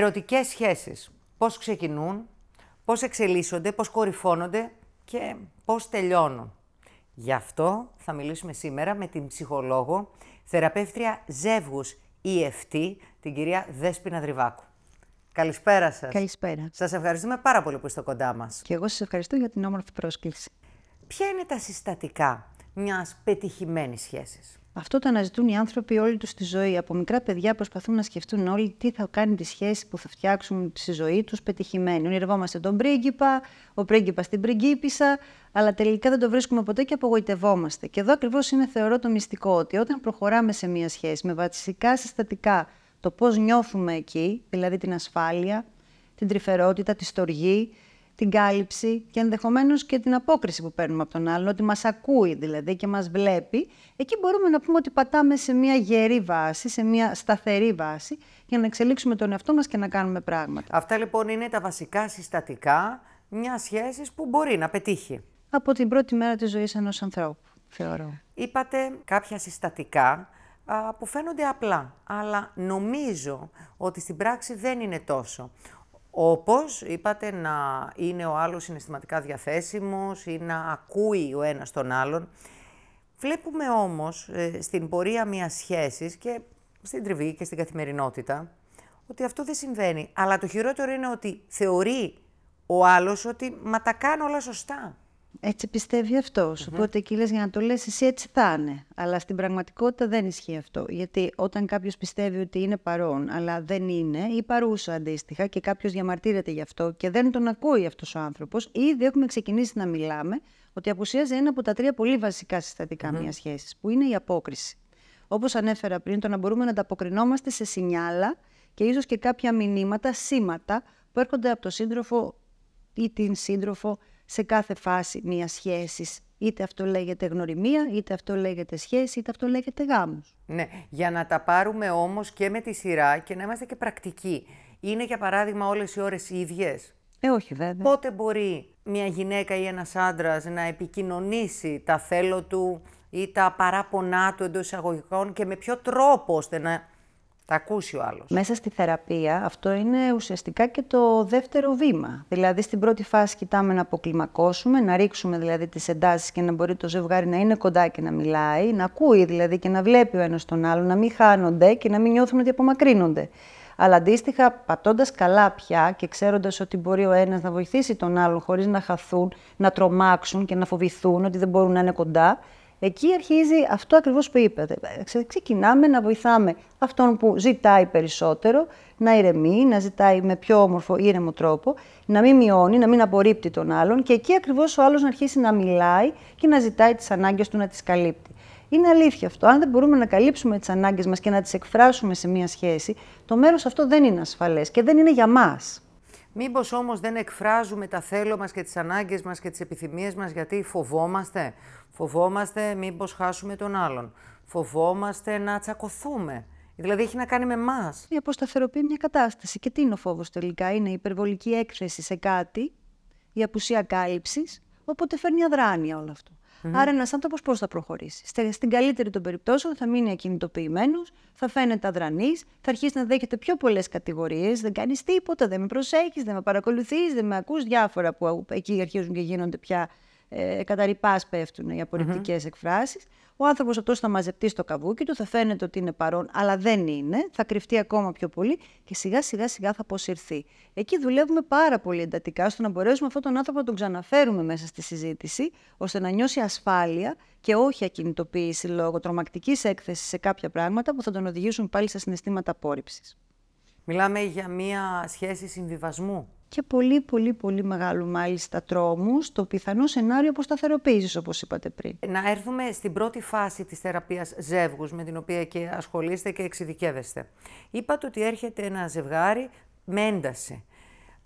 Ερωτικές σχέσεις. Πώς ξεκινούν, πώς εξελίσσονται, πώς κορυφώνονται και πώς τελειώνουν. Γι' αυτό θα μιλήσουμε σήμερα με την ψυχολόγο, θεραπεύτρια ζεύγους EFT, την κυρία Δέσποινα Δριβάκου. Καλησπέρα σας. Καλησπέρα. Σας ευχαριστούμε πάρα πολύ που είστε κοντά μας. Και εγώ σας ευχαριστώ για την όμορφη πρόσκληση. Ποια είναι τα συστατικά μιας πετυχημένης σχέσης? Αυτό το αναζητούν οι άνθρωποι όλη τους τη ζωή. Από μικρά παιδιά προσπαθούν να σκεφτούν όλοι τι θα κάνει τη σχέση που θα φτιάξουν στη ζωή τους πετυχημένη. Ονειρευόμαστε τον πρίγκιπα, ο πρίγκιπας την πριγκίπισσα, αλλά τελικά δεν το βρίσκουμε ποτέ και απογοητευόμαστε. Και εδώ ακριβώς είναι, θεωρώ, το μυστικό, ότι όταν προχωράμε σε μια σχέση με βασικά συστατικά, το πώς νιώθουμε εκεί, δηλαδή την ασφάλεια, την τρυφερότητα, τη στοργή, την κάλυψη και ενδεχομένως και την απόκριση που παίρνουμε από τον άλλον, ότι μας ακούει δηλαδή και μας βλέπει, εκεί μπορούμε να πούμε ότι πατάμε σε μια γερή βάση, σε μια σταθερή βάση, για να εξελίξουμε τον εαυτό μας και να κάνουμε πράγματα. Αυτά λοιπόν είναι τα βασικά συστατικά μιας σχέσης που μπορεί να πετύχει. Από την πρώτη μέρα της ζωής ενός ανθρώπου, θεωρώ. Είπατε κάποια συστατικά που φαίνονται απλά, αλλά νομίζω ότι στην πράξη δεν είναι τόσο. Όπως είπατε, να είναι ο άλλος συναισθηματικά διαθέσιμος ή να ακούει ο ένας τον άλλον. Βλέπουμε όμως στην πορεία μιας σχέσης και στην τριβή και στην καθημερινότητα ότι αυτό δεν συμβαίνει. Αλλά το χειρότερο είναι ότι θεωρεί ο άλλος ότι «μα τα κάνω όλα σωστά». Έτσι πιστεύει αυτός. Οπότε εκεί λες, για να το λες εσύ έτσι θα είναι. Αλλά στην πραγματικότητα δεν ισχύει αυτό. Γιατί όταν κάποιος πιστεύει ότι είναι παρόν, αλλά δεν είναι, ή παρούσα αντίστοιχα, και κάποιος διαμαρτύρεται γι' αυτό και δεν τον ακούει αυτός ο άνθρωπος, ήδη έχουμε ξεκινήσει να μιλάμε ότι απουσίαζε ένα από τα τρία πολύ βασικά συστατικά μιας σχέσης, που είναι η απόκριση. Όπως ανέφερα πριν, το να μπορούμε να ανταποκρινόμαστε σε σινιάλα και ίσως και κάποια μηνύματα, σήματα που έρχονται από τον σύντροφο ή την σύντροφο. Σε κάθε φάση μιας σχέσης, είτε αυτό λέγεται γνωριμία, είτε αυτό λέγεται σχέση, είτε αυτό λέγεται γάμος. Ναι, για να τα πάρουμε όμως και με τη σειρά και να είμαστε και πρακτικοί. Είναι για παράδειγμα όλες οι ώρες οι ίδιες? Όχι βέβαια. Πότε μπορεί μια γυναίκα ή ένας άντρας να επικοινωνήσει τα θέλω του ή τα παράπονά του εντός εισαγωγικών και με ποιο τρόπο ώστε να τα ακούσει ο άλλος? Μέσα στη θεραπεία αυτό είναι ουσιαστικά και το δεύτερο βήμα. Δηλαδή στην πρώτη φάση κοιτάμε να αποκλιμακώσουμε, να ρίξουμε δηλαδή τις εντάσεις και να μπορεί το ζευγάρι να είναι κοντά και να μιλάει, να ακούει δηλαδή και να βλέπει ο ένας τον άλλον, να μην χάνονται και να μην νιώθουν ότι απομακρύνονται. Αλλά αντίστοιχα, πατώντας καλά πια και ξέροντας ότι μπορεί ο ένας να βοηθήσει τον άλλον χωρίς να χαθούν, να τρομάξουν και να φοβηθούν ότι δεν μπορούν να είναι κοντά. Εκεί αρχίζει αυτό ακριβώς που είπατε. Ξεκινάμε να βοηθάμε αυτόν που ζητάει περισσότερο, να ηρεμεί, να ζητάει με πιο όμορφο ήρεμο τρόπο, να μην μειώνει, να μην απορρίπτει τον άλλον και εκεί ακριβώς ο άλλος να αρχίσει να μιλάει και να ζητάει τις ανάγκες του, να τις καλύπτει. Είναι αλήθεια αυτό. Αν δεν μπορούμε να καλύψουμε τις ανάγκες μας και να τις εκφράσουμε σε μια σχέση, το μέρος αυτό δεν είναι ασφαλές και δεν είναι για μας. Μήπως όμως δεν εκφράζουμε τα θέλω μας και τις ανάγκες μας και τις επιθυμίες μας γιατί φοβόμαστε? Φοβόμαστε μήπως χάσουμε τον άλλον. Φοβόμαστε να τσακωθούμε. Δηλαδή έχει να κάνει με εμάς. Η αποσταθεροποιεί μια κατάσταση. Και τι είναι ο φόβος τελικά? Είναι η υπερβολική έκθεση σε κάτι, η απουσία κάλυψης, οπότε φέρνει αδράνεια όλο αυτό. Άρα ένας άνθρωπος πώς θα προχωρήσει? Στην καλύτερη των περιπτώσεων θα μείνει ακινητοποιημένος, θα φαίνεται αδρανής, θα αρχίσει να δέχεται πιο πολλές κατηγορίες, δεν κάνεις τίποτα, δεν με προσέχεις, δεν με παρακολουθείς, δεν με ακούς, διάφορα που εκεί αρχίζουν και γίνονται πια. Κατά ρηπάς πέφτουν οι απορριπτικές εκφράσεις. Ο άνθρωπος αυτός θα μαζευτεί στο καβούκι του, θα φαίνεται ότι είναι παρόν, αλλά δεν είναι, θα κρυφτεί ακόμα πιο πολύ και σιγά σιγά θα αποσυρθεί. Εκεί δουλεύουμε πάρα πολύ εντατικά στο να μπορέσουμε αυτόν τον άνθρωπο να τον ξαναφέρουμε μέσα στη συζήτηση, ώστε να νιώσει ασφάλεια και όχι ακινητοποίηση λόγω τρομακτικής έκθεσης σε κάποια πράγματα που θα τον οδηγήσουν πάλι σε συναισθήματα απόρριψης. Μιλάμε για μια σχέση συμβιβασμού. Και πολύ μεγάλου μάλιστα τρόμου στο πιθανό σενάριο αποσταθεροποίησης, όπως είπατε πριν. Να έρθουμε στην πρώτη φάση της θεραπείας ζεύγους, με την οποία και ασχολείστε και εξειδικεύεστε. Είπατε ότι έρχεται ένα ζευγάρι με ένταση.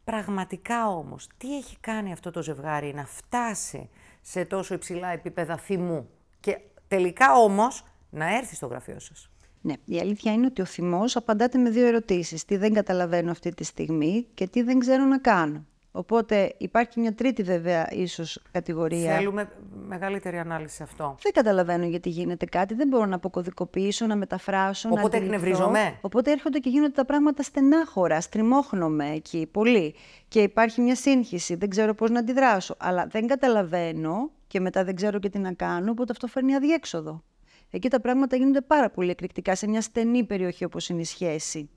Πραγματικά όμως, τι έχει κάνει αυτό το ζευγάρι να φτάσει σε τόσο υψηλά επίπεδα θυμού και τελικά όμως να έρθει στο γραφείο σας? Ναι, η αλήθεια είναι ότι ο θυμός απαντάται με δύο ερωτήσεις. Τι δεν καταλαβαίνω αυτή τη στιγμή και τι δεν ξέρω να κάνω. Οπότε υπάρχει μια τρίτη βέβαια ίσως κατηγορία. Θέλουμε μεγαλύτερη ανάλυση σε αυτό. Δεν καταλαβαίνω γιατί γίνεται κάτι, δεν μπορώ να αποκωδικοποιήσω, να μεταφράσω, οπότε να αντιληφθώ. Οπότε εκνευρίζομαι. Οπότε έρχονται και γίνονται τα πράγματα στενάχωρα, στριμώχνομαι εκεί πολύ. Και υπάρχει μια σύγχυση, δεν ξέρω πώς να αντιδράσω. Αλλά δεν καταλαβαίνω και μετά δεν ξέρω και τι να κάνω, οπότε αυτό φέρνει αδιέξοδο. Εκεί τα πράγματα γίνονται πάρα πολύ εκρηκτικά σε μια στενή περιοχή όπως είναι η σχέση.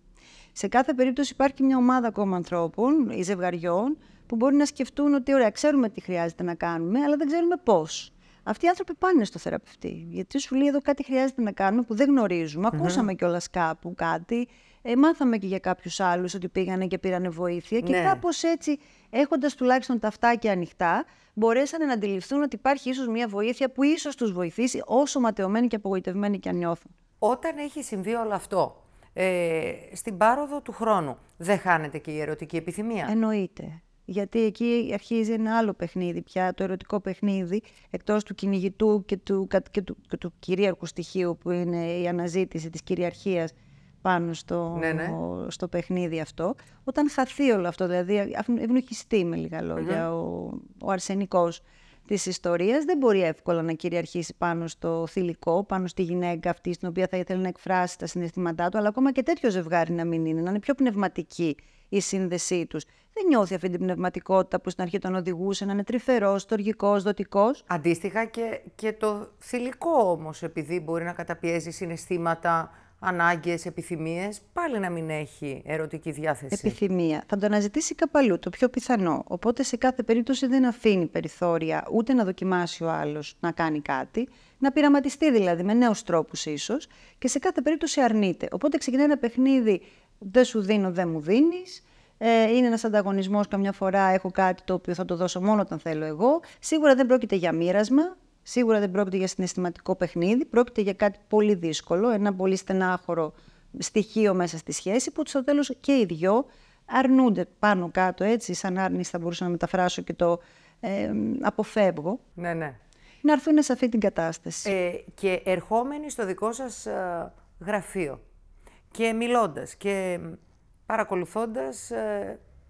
Σε κάθε περίπτωση υπάρχει μια ομάδα ακόμα ανθρώπων ή ζευγαριών που μπορεί να σκεφτούν ότι ωραία, ξέρουμε τι χρειάζεται να κάνουμε, αλλά δεν ξέρουμε πώς. Αυτοί οι άνθρωποι πάνε στο θεραπευτή. Γιατί σου λέει εδώ κάτι χρειάζεται να κάνουμε που δεν γνωρίζουμε. Ακούσαμε κιόλας κάπου κάτι. Μάθαμε και για κάποιους άλλους ότι πήγανε και πήρανε βοήθεια. Ναι. Και κάπως έτσι, έχοντας τουλάχιστον τα αυτάκια ανοιχτά, μπορέσανε να αντιληφθούν ότι υπάρχει ίσως μια βοήθεια που ίσως τους βοηθήσει, όσο ματαιωμένοι και απογοητευμένοι και αν νιώθουν. Όταν έχει συμβεί όλο αυτό. Στην πάροδο του χρόνου, δεν χάνεται και η ερωτική επιθυμία? Εννοείται. Γιατί εκεί αρχίζει ένα άλλο παιχνίδι πια, το ερωτικό παιχνίδι, εκτός του κυνηγητού και του κυρίαρχου στοιχείου που είναι η αναζήτηση της κυριαρχίας πάνω στο, στο παιχνίδι αυτό. Όταν χαθεί όλο αυτό, δηλαδή ευνουχιστεί με λίγα λόγια ο αρσενικός της ιστορίας, δεν μπορεί εύκολα να κυριαρχήσει πάνω στο θηλυκό, πάνω στη γυναίκα αυτή στην οποία θα ήθελε να εκφράσει τα συναισθήματά του, αλλά ακόμα και τέτοιο ζευγάρι να μην είναι, να είναι πιο πνευματική η σύνδεσή τους. Δεν νιώθει αυτή την πνευματικότητα που στην αρχή τον οδηγούσε, να είναι τρυφερός, στοργικός, δοτικός. Αντίστοιχα και το θηλυκό όμως, επειδή μπορεί να καταπιέζει συναισθήματα, ανάγκες, επιθυμίες, πάλι να μην έχει ερωτική διάθεση. Επιθυμία. Θα το αναζητήσει κάπου αλλού, το πιο πιθανό. Οπότε σε κάθε περίπτωση δεν αφήνει περιθώρια ούτε να δοκιμάσει ο άλλος να κάνει κάτι, να πειραματιστεί δηλαδή με νέους τρόπους ίσως, και σε κάθε περίπτωση αρνείται. Οπότε ξεκινάει ένα παιχνίδι, δεν σου δίνω, δεν μου δίνεις. Είναι ένας ανταγωνισμός, καμιά φορά έχω κάτι το οποίο θα το δώσω μόνο όταν θέλω εγώ. Σίγουρα δεν πρόκειται για μοίρασμα. Σίγουρα δεν πρόκειται για συναισθηματικό παιχνίδι, πρόκειται για κάτι πολύ δύσκολο, ένα πολύ στενάχωρο στοιχείο μέσα στη σχέση, που στο τέλος και οι δυο αρνούνται πάνω κάτω, έτσι, σαν άρνηση θα μπορούσα να μεταφράσω και το αποφεύγω. Ναι, ναι. Να έρθουν σε αυτή την κατάσταση. Και ερχόμενοι στο δικό σας γραφείο και μιλώντας και παρακολουθώντας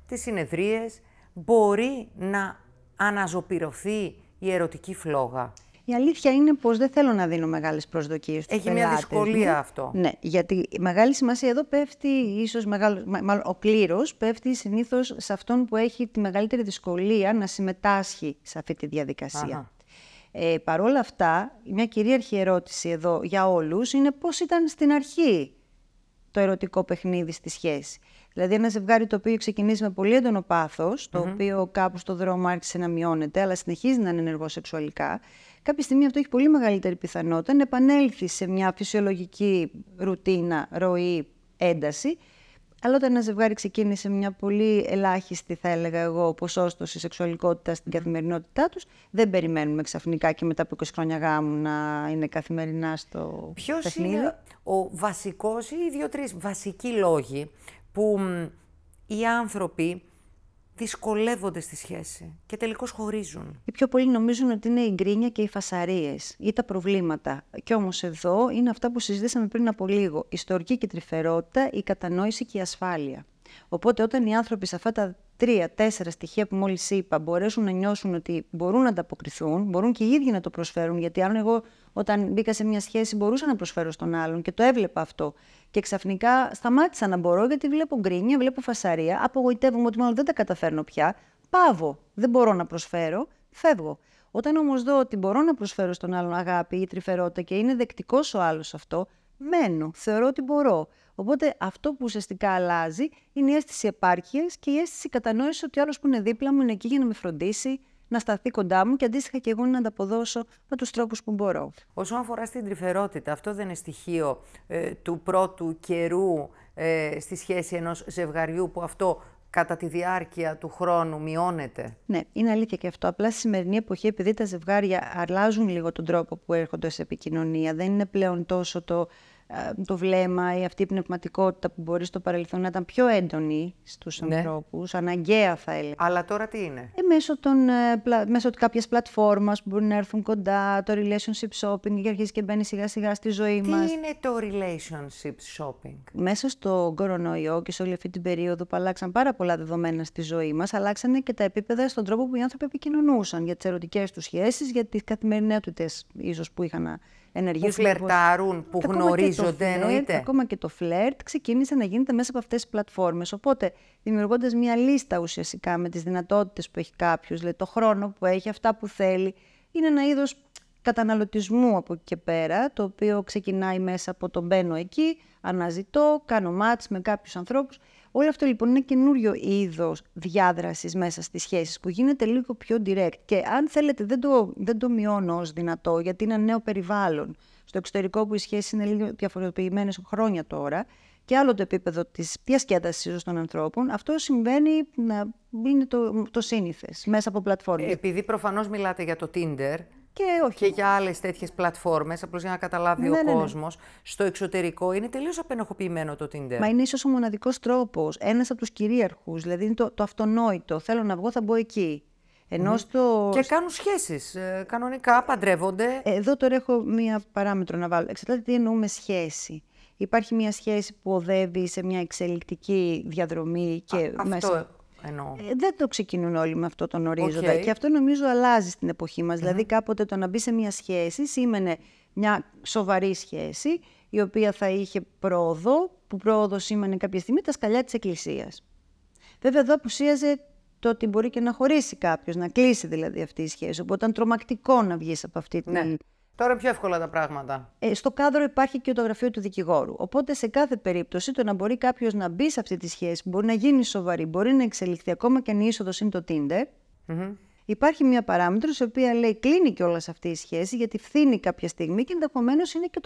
τις συνεδρίες, μπορεί να αναζωπυρωθεί η ερωτική φλόγα? Η αλήθεια είναι πως δεν θέλω να δίνω μεγάλες προσδοκίες στους πελάτες. Έχει μια δυσκολία αυτό. Ναι, γιατί η μεγάλη σημασία εδώ πέφτει, ίσως μάλλον ο κλήρος πέφτει συνήθως σε αυτόν που έχει τη μεγαλύτερη δυσκολία να συμμετάσχει σε αυτή τη διαδικασία. Παρ' όλα αυτά, μια κυρίαρχη ερώτηση εδώ για όλους είναι πώς ήταν στην αρχή το ερωτικό παιχνίδι στη σχέση. Δηλαδή, ένα ζευγάρι το οποίο ξεκινήσει με πολύ έντονο πάθος, το οποίο κάπου στο δρόμο άρχισε να μειώνεται, αλλά συνεχίζει να είναι ενεργό σεξουαλικά, κάποια στιγμή αυτό έχει πολύ μεγαλύτερη πιθανότητα να επανέλθει σε μια φυσιολογική ρουτίνα, ροή, ένταση. Αλλά όταν ένα ζευγάρι ξεκίνησε μια πολύ ελάχιστη, θα έλεγα εγώ, ποσόστοση σεξουαλικότητα στην καθημερινότητά τους, δεν περιμένουμε ξαφνικά και μετά από 20 χρόνια γάμου να είναι καθημερινά στο παιχνίδι. Ποιος είναι ο βασικός ή οι δύο-τρεις βασικοί λόγοι που οι άνθρωποι δυσκολεύονται στη σχέση και τελικώς χωρίζουν? Οι πιο πολλοί νομίζουν ότι είναι η γκρίνια και οι φασαρίες ή τα προβλήματα. Κι όμως εδώ είναι αυτά που συζητήσαμε πριν από λίγο. Η στοργή και η τρυφερότητα, η κατανόηση και η ασφάλεια. Οπότε όταν οι άνθρωποι σε αυτά τα 3-4 στοιχεία που μόλις είπα μπορέσουν να νιώσουν ότι μπορούν να ανταποκριθούν, μπορούν και οι ίδιοι να το προσφέρουν, γιατί αν εγώ όταν μπήκα σε μια σχέση μπορούσα να προσφέρω στον άλλον και το έβλεπα αυτό και ξαφνικά σταμάτησα να μπορώ γιατί βλέπω γκρίνια, βλέπω φασαρία, απογοητεύομαι ότι μάλλον δεν τα καταφέρνω πια, παύω, δεν μπορώ να προσφέρω, φεύγω. Όταν όμως δω ότι μπορώ να προσφέρω στον άλλον αγάπη ή τρυφερότητα και είναι δεκτικός ο άλλος αυτό, μένω, θεωρώ ότι μπορώ. Οπότε αυτό που ουσιαστικά αλλάζει είναι η αίσθηση επάρκειας και η αίσθηση κατανόησης ότι ο άλλος που είναι δίπλα μου είναι εκεί για να με φροντίσει, να σταθεί κοντά μου και αντίστοιχα και εγώ να ανταποδώσω με τους τρόπους που μπορώ. Όσον αφορά στην τρυφερότητα, αυτό δεν είναι στοιχείο του πρώτου καιρού στη σχέση ενός ζευγαριού που αυτό κατά τη διάρκεια του χρόνου μειώνεται? Ναι, είναι αλήθεια και αυτό. Απλά στη σημερινή εποχή, επειδή τα ζευγάρια αλλάζουν λίγο τον τρόπο που έρχονται σε επικοινωνία, δεν είναι πλέον τόσο το το βλέμμα ή αυτή η πνευματικότητα που μπορεί στο παρελθόν να ήταν πιο έντονη στους ανθρώπους, αναγκαία θα έλεγα. Αλλά τώρα τι είναι? Μέσω κάποιας πλατφόρμας που μπορεί να έρθουν κοντά, το relationship shopping, και αρχίζει και μπαίνει σιγά σιγά στη ζωή μας. Τι είναι το relationship shopping? Μέσα στον κορονοϊό και σε όλη αυτή την περίοδο που αλλάξαν πάρα πολλά δεδομένα στη ζωή μας, αλλάξανε και τα επίπεδα στον τρόπο που οι άνθρωποι επικοινωνούσαν για τις ερωτικές τους σχέσεις, για τις καθημερινότητες ίσως που είχαν να ενεργήσουν. Που φλερτάρουν, που γνωρίζονται, εννοείται. Ακόμα και το φλερτ ξεκίνησε να γίνεται μέσα από αυτές τις πλατφόρμες. Οπότε, δημιουργώντας μια λίστα ουσιαστικά με τις δυνατότητες που έχει κάποιος, δηλαδή το χρόνο που έχει, αυτά που θέλει, είναι ένα είδος καταναλωτισμού από εκεί και πέρα, το οποίο ξεκινάει μέσα από το μπαίνω εκεί, αναζητώ, κάνω μάτς με κάποιους ανθρώπους. Όλο αυτό λοιπόν είναι καινούριο είδος διάδρασης μέσα στις σχέσεις που γίνεται λίγο πιο direct. Και αν θέλετε, δεν το μειώνω ως δυνατό, γιατί είναι ένα νέο περιβάλλον. Στο εξωτερικό που οι σχέσεις είναι λίγο διαφοροποιημένες χρόνια τώρα και άλλο το επίπεδο της διασκέδασης των ανθρώπων, αυτό συμβαίνει να είναι το σύνηθες μέσα από πλατφόρμες. Επειδή προφανώς μιλάτε για το Tinder. Και για άλλες τέτοιες πλατφόρμες, απλώς για να καταλάβει ο κόσμος, στο εξωτερικό είναι τελείως απενοχοποιημένο το Tinder. Μα είναι ίσως ο μοναδικός τρόπος, ένας από τους κυρίαρχους, δηλαδή είναι το αυτονόητο. Θέλω να βγω, θα μπω εκεί. Ενώ στο... Και κάνουν σχέσεις. Κανονικά παντρεύονται. Εδώ τώρα έχω μία παράμετρο να βάλω. Εξαρτάται τι εννοούμε σχέση. Υπάρχει μία σχέση που οδεύει σε μία εξελικτική διαδρομή και μέσα. Δεν το ξεκινούν όλοι με αυτό τον ορίζοντα. Και αυτό νομίζω αλλάζει στην εποχή μας. Δηλαδή κάποτε το να μπει σε μια σχέση σήμαινε μια σοβαρή σχέση, η οποία θα είχε πρόοδο, που πρόοδο σήμαινε κάποια στιγμή τα σκαλιά της εκκλησίας. Βέβαια εδώ απουσίαζε το ότι μπορεί και να χωρίσει κάποιος, να κλείσει δηλαδή αυτή η σχέση. Οπότε ήταν τρομακτικό να βγεις από αυτή την... Ναι. Τώρα πιο εύκολα τα πράγματα. Στο κάδρο υπάρχει και το γραφείο του δικηγόρου. Οπότε σε κάθε περίπτωση το να μπορεί κάποιος να μπει σε αυτή τη σχέση, μπορεί να γίνει σοβαρή, μπορεί να εξελιχθεί, ακόμα και αν η είσοδος είναι το Tinder. Υπάρχει μια παράμετρος η οποία λέει κλείνει κιόλας αυτή η σχέση, γιατί φθήνει κάποια στιγμή και ενδεχομένως είναι και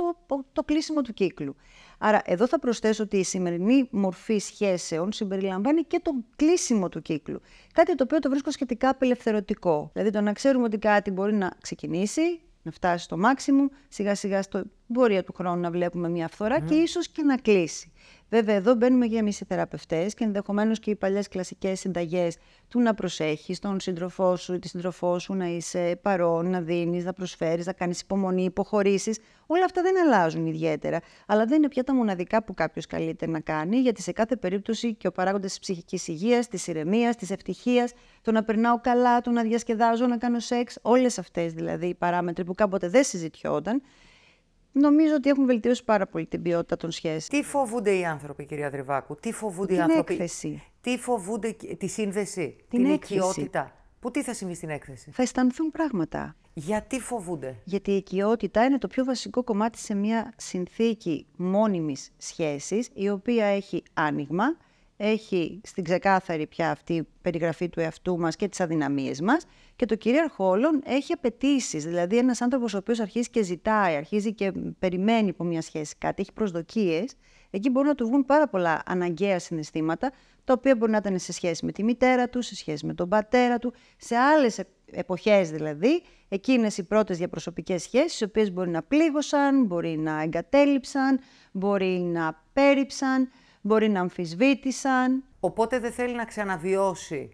το κλείσιμο του κύκλου. Άρα εδώ θα προσθέσω ότι η σημερινή μορφή σχέσεων συμπεριλαμβάνει και το κλείσιμο του κύκλου. Κάτι το οποίο το βρίσκω σχετικά απελευθερωτικό. Δηλαδή το να ξέρουμε ότι κάτι μπορεί να ξεκινήσει, να φτάσει στο μάξιμουμ, σιγά σιγά στην πορεία του χρόνου να βλέπουμε μια φθορά και ίσως και να κλείσει. Βέβαια, εδώ μπαίνουμε για εμείς οι θεραπευτές και ενδεχομένως και οι παλιές κλασικές συνταγές του να προσέχεις τον σύντροφό σου ή τη σύντροφό σου, να είσαι παρόν, να δίνεις, να προσφέρεις, να κάνεις υπομονή, υποχωρήσεις. Όλα αυτά δεν αλλάζουν ιδιαίτερα. Αλλά δεν είναι πια τα μοναδικά που κάποιος καλείται να κάνει, γιατί σε κάθε περίπτωση και ο παράγοντας της ψυχικής υγείας, της ηρεμίας, της ευτυχίας, το να περνάω καλά, το να διασκεδάζω, να κάνω σεξ, όλες αυτές δηλαδή οι παράμετροι που κάποτε δεν συζητιόταν. Νομίζω ότι έχουν βελτιώσει πάρα πολύ την ποιότητα των σχέσεων. Τι φοβούνται οι άνθρωποι, κυρία Δριβάκου, τι φοβούνται οι άνθρωποι? Την έκθεση. Τι φοβούνται, τη σύνδεση, την οικειότητα. Που τι θα συμβεί στην έκθεση? Θα αισθανθούν πράγματα. Γιατί φοβούνται? Γιατί η οικειότητα είναι το πιο βασικό κομμάτι σε μια συνθήκη μόνιμης σχέσης, η οποία έχει άνοιγμα, έχει στην ξεκάθαρη πια αυτή η περιγραφή του εαυτού μας και τις αδυναμίες μας, και το κυρίαρχο όλων έχει απαιτήσεις. Δηλαδή, ένας άνθρωπος ο οποίος αρχίζει και ζητάει, αρχίζει και περιμένει από μια σχέση κάτι, έχει προσδοκίες, εκεί μπορούν να του βγουν πάρα πολλά αναγκαία συναισθήματα, τα οποία μπορεί να ήταν σε σχέση με τη μητέρα του, σε σχέση με τον πατέρα του, σε άλλες εποχές δηλαδή, εκείνες οι πρώτες διαπροσωπικές σχέσεις, οι οποίες μπορεί να πλήγωσαν, μπορεί να εγκατέλειψαν, μπορεί να πέριψαν. Μπορεί να αμφισβήτησαν. Οπότε δεν θέλει να ξαναβιώσει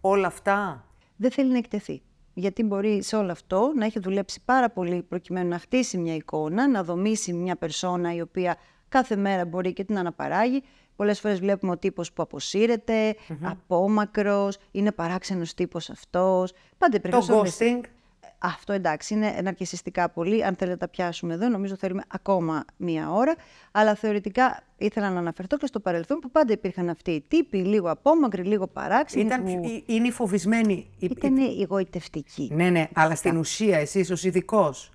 όλα αυτά. Δεν θέλει να εκτεθεί. Γιατί μπορεί σε όλο αυτό να έχει δουλέψει πάρα πολύ προκειμένου να χτίσει μια εικόνα, να δομήσει μια περσόνα η οποία κάθε μέρα μπορεί και την αναπαράγει. Πολλές φορές βλέπουμε ο τύπος που αποσύρεται, απόμακρος, είναι παράξενος τύπος αυτός. Πάντα πρέπει το ghosting. Αυτό εντάξει, είναι ναρκισιστικά πολύ. Αν θέλετε να τα πιάσουμε εδώ, νομίζω θέλουμε ακόμα μία ώρα. Αλλά θεωρητικά ήθελα να αναφερθώ και στο παρελθόν που πάντα υπήρχαν αυτοί οι τύποι, λίγο απόμακροι, λίγο παράξενοι. Που... Είναι οι φοβισμένοι. Ήτανε οι εγωιτευτικοί. Ναι, αλλά στην ουσία, εσείς ως ειδικός.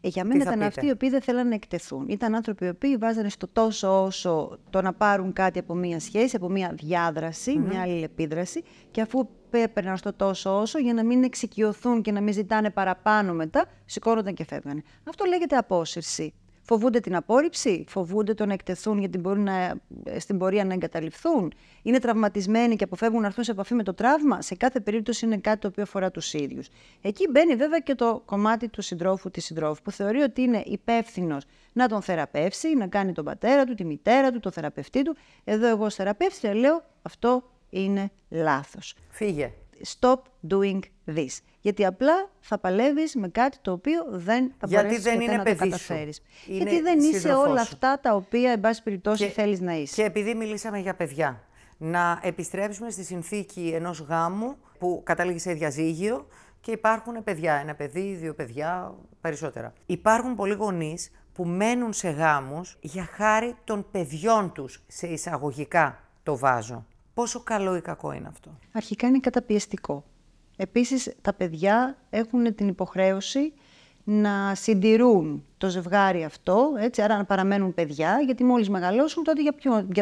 Για μένα ήταν αυτοί οι οποίοι δεν θέλανε να εκτεθούν. Ήταν άνθρωποι οι οποίοι βάζανε στο τόσο όσο το να πάρουν κάτι από μία σχέση, από μία διάδραση, μία αλληλεπίδραση, και αφού έπαιρναν στο τόσο όσο για να μην εξοικειωθούν και να μην ζητάνε παραπάνω μετά, σηκώνονταν και φεύγανε. Αυτό λέγεται απόσυρση. Φοβούνται την απόρριψη, φοβούνται το να εκτεθούν γιατί μπορούν στην πορεία να εγκαταλειφθούν. Είναι τραυματισμένοι και αποφεύγουν να έρθουν σε επαφή με το τραύμα. Σε κάθε περίπτωση είναι κάτι το οποίο αφορά τους ίδιους. Εκεί μπαίνει βέβαια και το κομμάτι του συντρόφου, της συντρόφου, που θεωρεί ότι είναι υπεύθυνος να τον θεραπεύσει, να κάνει τον πατέρα του, τη μητέρα του, τον θεραπευτή του. Εδώ εγώ ως θεραπεύτρια λέω αυτό είναι λάθος. Φύγε. Stop doing this. Γιατί απλά θα παλεύεις με κάτι το οποίο δεν θα μπορέσεις να το καταφέρεις. Γιατί δεν είσαι όλα αυτά τα οποία, εν πάση περιπτώσει, θέλεις να είσαι. Και επειδή μιλήσαμε για παιδιά, να επιστρέψουμε στη συνθήκη ενός γάμου που καταλήγει σε διαζύγιο και υπάρχουν παιδιά, ένα παιδί, δύο παιδιά, περισσότερα. Υπάρχουν πολλοί γονείς που μένουν σε γάμους για χάρη των παιδιών τους, σε εισαγωγικά το βάζω. Πόσο καλό ή κακό είναι αυτό? Αρχικά είναι καταπιεστικό. Επίσης, τα παιδιά έχουν την υποχρέωση να συντηρούν το ζευγάρι αυτό, έτσι, άρα να παραμένουν παιδιά, γιατί μόλις μεγαλώσουν, τότε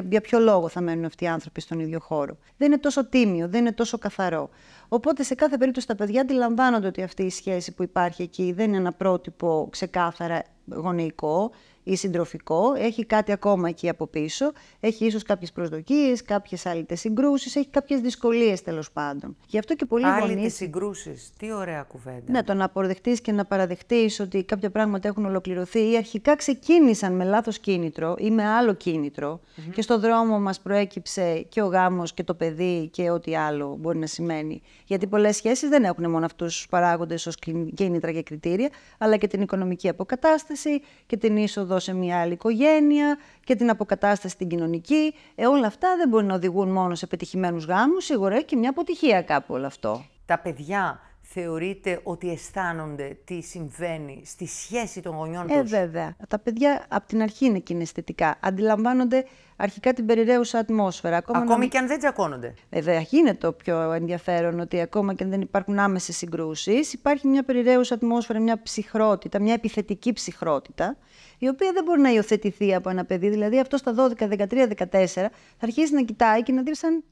για ποιο λόγο θα μένουν αυτοί οι άνθρωποι στον ίδιο χώρο. Δεν είναι τόσο τίμιο, δεν είναι τόσο καθαρό. Οπότε, σε κάθε περίπτωση, τα παιδιά αντιλαμβάνονται ότι αυτή η σχέση που υπάρχει εκεί δεν είναι ένα πρότυπο ξεκάθαρα γονεϊκό ή συντροφικό, έχει κάτι ακόμα εκεί από πίσω, έχει ίσως κάποιες προσδοκίες, κάποιες άλλες συγκρούσεις, έχει κάποιες δυσκολίες τέλος πάντων. Γι' αυτό και πολλοί γονείς. Άλλες συγκρούσεις, τι ωραία κουβέντα. Ναι, το να αποδεχτείς και να παραδεχτείς ότι κάποια πράγματα έχουν ολοκληρωθεί ή αρχικά ξεκίνησαν με λάθος κίνητρο ή με άλλο κίνητρο και στον δρόμο μας προέκυψε και ο γάμος και το παιδί και ό,τι άλλο μπορεί να σημαίνει. Γιατί πολλές σχέσεις δεν έχουν μόνο αυτούς τους παράγοντες ως κίνητρα και κριτήρια, αλλά και την οικονομική αποκατάσταση και την είσοδο σε μια άλλη οικογένεια και την αποκατάσταση την κοινωνική. Όλα αυτά δεν μπορεί να οδηγούν μόνο σε πετυχημένους γάμους, σίγουρα έχει και μια αποτυχία κάπου όλο αυτό. Τα παιδιά θεωρείτε ότι αισθάνονται τι συμβαίνει στη σχέση των γονιών τους? Βέβαια. Τα παιδιά από την αρχή είναι κιναισθητικά. Αντιλαμβάνονται αρχικά την περιραίουσα ατμόσφαιρα. Ακόμη και αν δεν τσακώνονται. Βέβαια, είναι το πιο ενδιαφέρον ότι ακόμα και αν δεν υπάρχουν άμεσες συγκρούσεις, υπάρχει μια περιραίουσα ατμόσφαιρα, μια ψυχρότητα, μια επιθετική ψυχρότητα, η οποία δεν μπορεί να υιοθετηθεί από ένα παιδί. Δηλαδή, αυτό στα 12, 13, 14 θα αρχίσει να κοιτάει και να δει σαν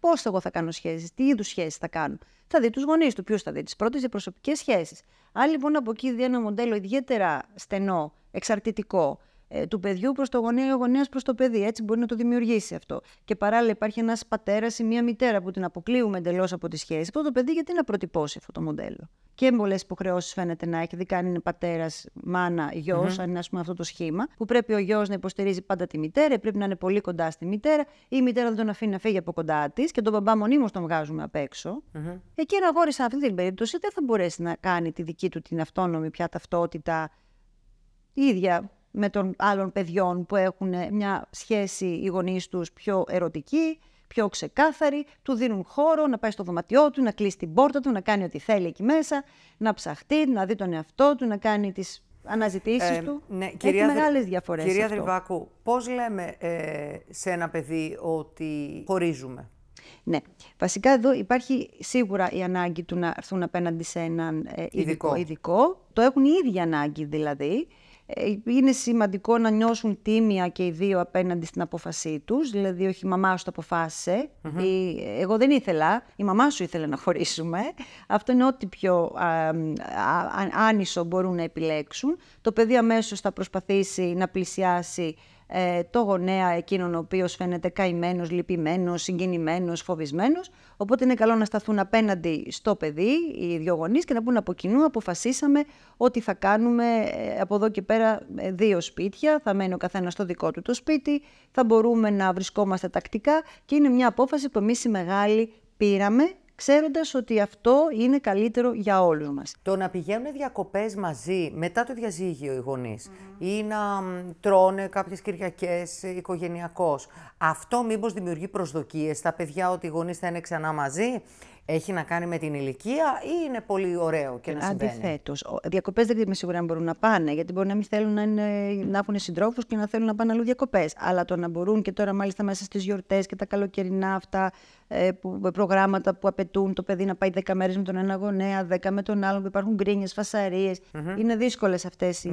πώς εγώ θα κάνω σχέσεις, τι είδους σχέσεις θα κάνω. Θα δει τους γονείς του, ποιος θα δει τις πρώτες προσωπικές σχέσεις. Αν λοιπόν από εκεί δει ένα μοντέλο ιδιαίτερα στενό, εξαρτητικό, του παιδιού προς το γονέα ή ο γονέας προς το παιδί, έτσι μπορεί να το δημιουργήσει αυτό. Και παράλληλα υπάρχει ένας πατέρας ή μία μητέρα που την αποκλείουμε εντελώς από τη σχέση. Αυτό το παιδί γιατί να προτυπώσει αυτό το μοντέλο? Και πολλές υποχρεώσεις φαίνεται να έχει, ειδικά αν είναι πατέρας, μάνα, γιος, αν είναι ας πούμε αυτό το σχήμα, που πρέπει ο γιος να υποστηρίζει πάντα τη μητέρα, πρέπει να είναι πολύ κοντά στη μητέρα, ή η μητέρα δεν τον αφήνει να φύγει από κοντά της και τον μπαμπά μονίμως τον βγάζουμε απ' έξω. Εκεί ένα αγόρι σε αυτή την περίπτωση δεν θα μπορέσει να κάνει τη δική του την αυτόνομη πια ταυτότητα ίδια με των άλλων παιδιών που έχουν μια σχέση οι γονείς τους πιο ερωτική, πιο ξεκάθαρη, του δίνουν χώρο να πάει στο δωμάτιό του, να κλείσει την πόρτα του, να κάνει ό,τι θέλει εκεί μέσα, να ψαχτεί, να δει τον εαυτό του, να κάνει τις αναζητήσεις του. Ναι, έχει μεγάλες διαφορές. Κυρία Δριβάκου, πώς λέμε σε ένα παιδί ότι χωρίζουμε? Ναι, βασικά εδώ υπάρχει σίγουρα η ανάγκη του να έρθουν απέναντι σε έναν ειδικό. Το έχουν οι ίδιοι ανάγκη δηλαδή. Είναι σημαντικό να νιώσουν τίμια και οι δύο απέναντι στην απόφασή τους. Δηλαδή, όχι η μαμά σου το αποφάσισε, ή εγώ δεν ήθελα, η μαμά σου ήθελε να χωρίσουμε. Αυτό είναι ό,τι πιο άνισο μπορούν να επιλέξουν. Το παιδί αμέσως θα προσπαθήσει να πλησιάσει το γονέα εκείνον ο οποίος φαίνεται καημένος, λυπημένος, συγκινημένος, φοβισμένος. Οπότε είναι καλό να σταθούν απέναντι στο παιδί οι δύο γονείς και να πούν από κοινού αποφασίσαμε ότι θα κάνουμε από εδώ και πέρα δύο σπίτια, θα μένει ο καθένας στο δικό του το σπίτι, θα μπορούμε να βρισκόμαστε τακτικά και είναι μια απόφαση που εμείς οι μεγάλοι πήραμε, ξέροντας ότι αυτό είναι καλύτερο για όλους μας. Το να πηγαίνουν διακοπές μαζί μετά το διαζύγιο οι γονείς ή να τρώνε κάποιες Κυριακές οικογενειακώς, αυτό μήπως δημιουργεί προσδοκίες στα παιδιά ότι οι γονείς θα είναι ξανά μαζί? Έχει να κάνει με την ηλικία ή είναι πολύ ωραίο και να συμβαίνει? Αντιθέτως. Διακοπές δεν είμαι σίγουρα αν μπορούν να πάνε, γιατί μπορεί να μην θέλουν να έχουν συντρόφους και να θέλουν να πάνε αλλού διακοπές. Αλλά το να μπορούν και τώρα, μάλιστα μέσα στις γιορτές και τα καλοκαιρινά αυτά προγράμματα που απαιτούν το παιδί να πάει 10 μέρες με τον ένα γονέα, 10 με τον άλλον, που υπάρχουν γκρίνιες, φασαρίες. Είναι δύσκολες αυτές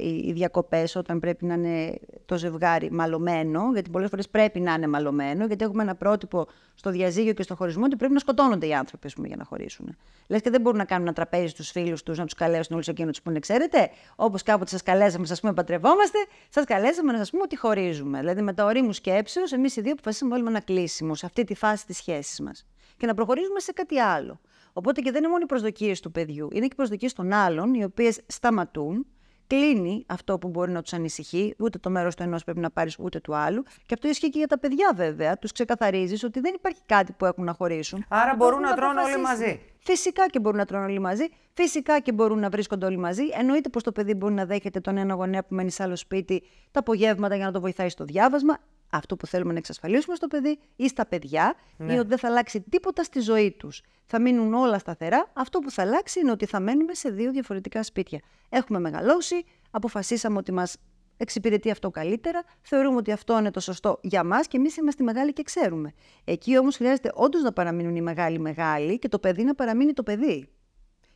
οι διακοπές όταν πρέπει να είναι το ζευγάρι μαλωμένο, γιατί πολλές φορές πρέπει να είναι μαλωμένο, γιατί έχουμε ένα πρότυπο στο διαζύγιο και στο χωρισμό ότι πρέπει να σκοτώνονται οι άνθρωποι πούμε, για να χωρίσουν. Λες και δεν μπορούν να κάνουν ένα τραπέζι στους φίλους τους, να τους καλέσουν όλους εκείνους τους που είναι, ξέρετε, όπως κάποτε σας καλέσαμε, σας πούμε παντρευόμαστε, σας καλέσαμε να σας πούμε ότι χωρίζουμε. Δηλαδή με τα ορίμου σκέψεως, εμείς οι δύο αποφασίσαμε όλοι με ένα κλείσιμο σε αυτή τη φάση της σχέσης μας και να προχωρήσουμε σε κάτι άλλο. Οπότε και δεν είναι μόνο οι προσδοκίες του παιδιού, είναι και οι προσδοκίες των άλλων, οι οποίες σταματούν. Κλείνει αυτό που μπορεί να τους ανησυχεί, ούτε το μέρος του ενός πρέπει να πάρεις ούτε του άλλου. Και αυτό ισχύει και για τα παιδιά, βέβαια. Τους ξεκαθαρίζεις ότι δεν υπάρχει κάτι που έχουν να χωρίσουν. Άρα μπορούν να τρώνε όλοι μαζί. Φυσικά και μπορούν να τρώνε όλοι μαζί. Φυσικά και μπορούν να βρίσκονται όλοι μαζί. Εννοείται πως το παιδί μπορεί να δέχεται τον ένα γονέα που μένει σε άλλο σπίτι τα απογεύματα για να το βοηθάει στο διάβασμα. Αυτό που θέλουμε να εξασφαλίσουμε στο παιδί ή στα παιδιά, ναι. Είναι ότι δεν θα αλλάξει τίποτα στη ζωή τους. Θα μείνουν όλα σταθερά. Αυτό που θα αλλάξει είναι ότι θα μένουμε σε δύο διαφορετικά σπίτια. Έχουμε μεγαλώσει, αποφασίσαμε ότι μας εξυπηρετεί αυτό καλύτερα, θεωρούμε ότι αυτό είναι το σωστό για μας και εμείς είμαστε μεγάλοι και ξέρουμε. Εκεί όμως χρειάζεται όντως να παραμείνουν οι μεγάλοι και το παιδί να παραμείνει το παιδί.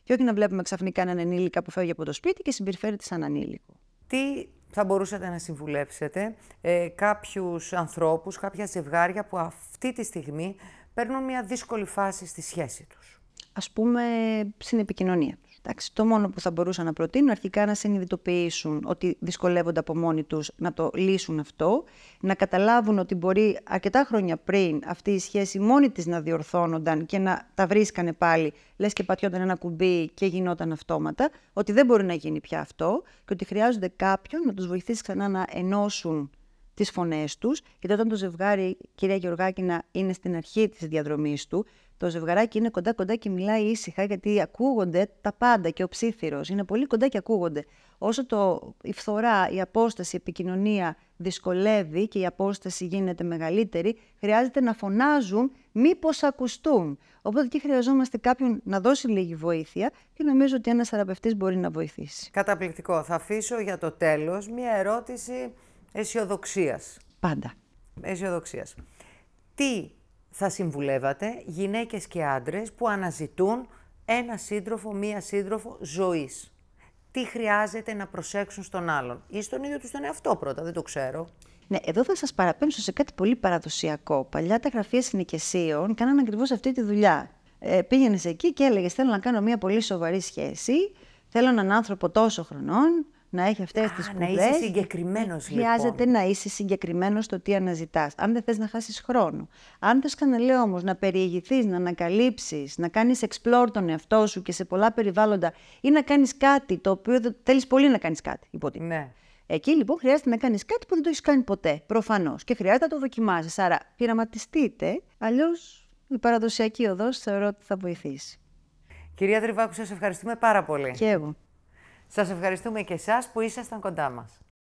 Και όχι να βλέπουμε ξαφνικά έναν ενήλικα που φεύγει από το σπίτι και συμπεριφέρεται σαν ανήλικο. Τι θα μπορούσατε να συμβουλεύσετε κάποιους ανθρώπους, κάποια ζευγάρια που αυτή τη στιγμή παίρνουν μια δύσκολη φάση στη σχέση τους? Ας πούμε στην επικοινωνία τους. Εντάξει, το μόνο που θα μπορούσα να προτείνω αρχικά να συνειδητοποιήσουν ότι δυσκολεύονται από μόνοι τους να το λύσουν αυτό, να καταλάβουν ότι μπορεί αρκετά χρόνια πριν αυτή η σχέση μόνη της να διορθώνονταν και να τα βρίσκανε πάλι, λες και πατιόταν ένα κουμπί και γινόταν αυτόματα, ότι δεν μπορεί να γίνει πια αυτό και ότι χρειάζονται κάποιον να τους βοηθήσει ξανά να ενώσουν τις φωνές τους, γιατί όταν το ζευγάρι, κυρία Γεωργάκηνα, είναι στην αρχή της διαδρομής του, το ζευγαράκι είναι κοντά-κοντά και μιλάει ήσυχα, γιατί ακούγονται τα πάντα και ο ψήθυρος είναι πολύ κοντά και ακούγονται. Όσο η φθορά, η απόσταση, η επικοινωνία δυσκολεύει και η απόσταση γίνεται μεγαλύτερη, χρειάζεται να φωνάζουν μήπως ακουστούν. Οπότε εκεί χρειαζόμαστε κάποιον να δώσει λίγη βοήθεια και νομίζω ότι ένας θεραπευτής μπορεί να βοηθήσει. Καταπληκτικό. Θα αφήσω για το τέλος μια ερώτηση αισιοδοξίας. Πάντα. Αισιοδοξίας. Τι θα συμβουλεύατε γυναίκες και άντρες που αναζητούν ένα σύντροφο, μία σύντροφο ζωής? Τι χρειάζεται να προσέξουν στον άλλον ή στον ίδιο τους τον εαυτό πρώτα, δεν το ξέρω. Ναι, εδώ θα σας παραπέμψω σε κάτι πολύ παραδοσιακό. Παλιά τα γραφεία συνοικεσίων κάνανε ακριβώς αυτή τη δουλειά. Πήγαινες εκεί και έλεγες θέλω να κάνω μία πολύ σοβαρή σχέση, θέλω έναν άνθρωπο τόσο χρονών, να έχει αυτές τις σπουδές. Να είσαι συγκεκριμένος, λοιπόν. Χρειάζεται να είσαι συγκεκριμένος στο τι αναζητάς. Αν δεν θες να χάσεις χρόνο. Αν θες, ξαναλέω όμως, να περιηγηθείς, να ανακαλύψεις, να κάνεις explore τον εαυτό σου και σε πολλά περιβάλλοντα ή να κάνεις κάτι το οποίο θέλεις πολύ να κάνεις κάτι. Ναι. Εκεί λοιπόν χρειάζεται να κάνεις κάτι που δεν το έχεις κάνει ποτέ. Προφανώς. Και χρειάζεται να το δοκιμάσεις. Άρα πειραματιστείτε. Αλλιώς η παραδοσιακή οδός θεωρώ ότι θα βοηθήσει. Κυρία Δριβάκου, σας ευχαριστούμε πάρα πολύ. Και εγώ. Σας ευχαριστούμε και εσάς που ήσασταν κοντά μας.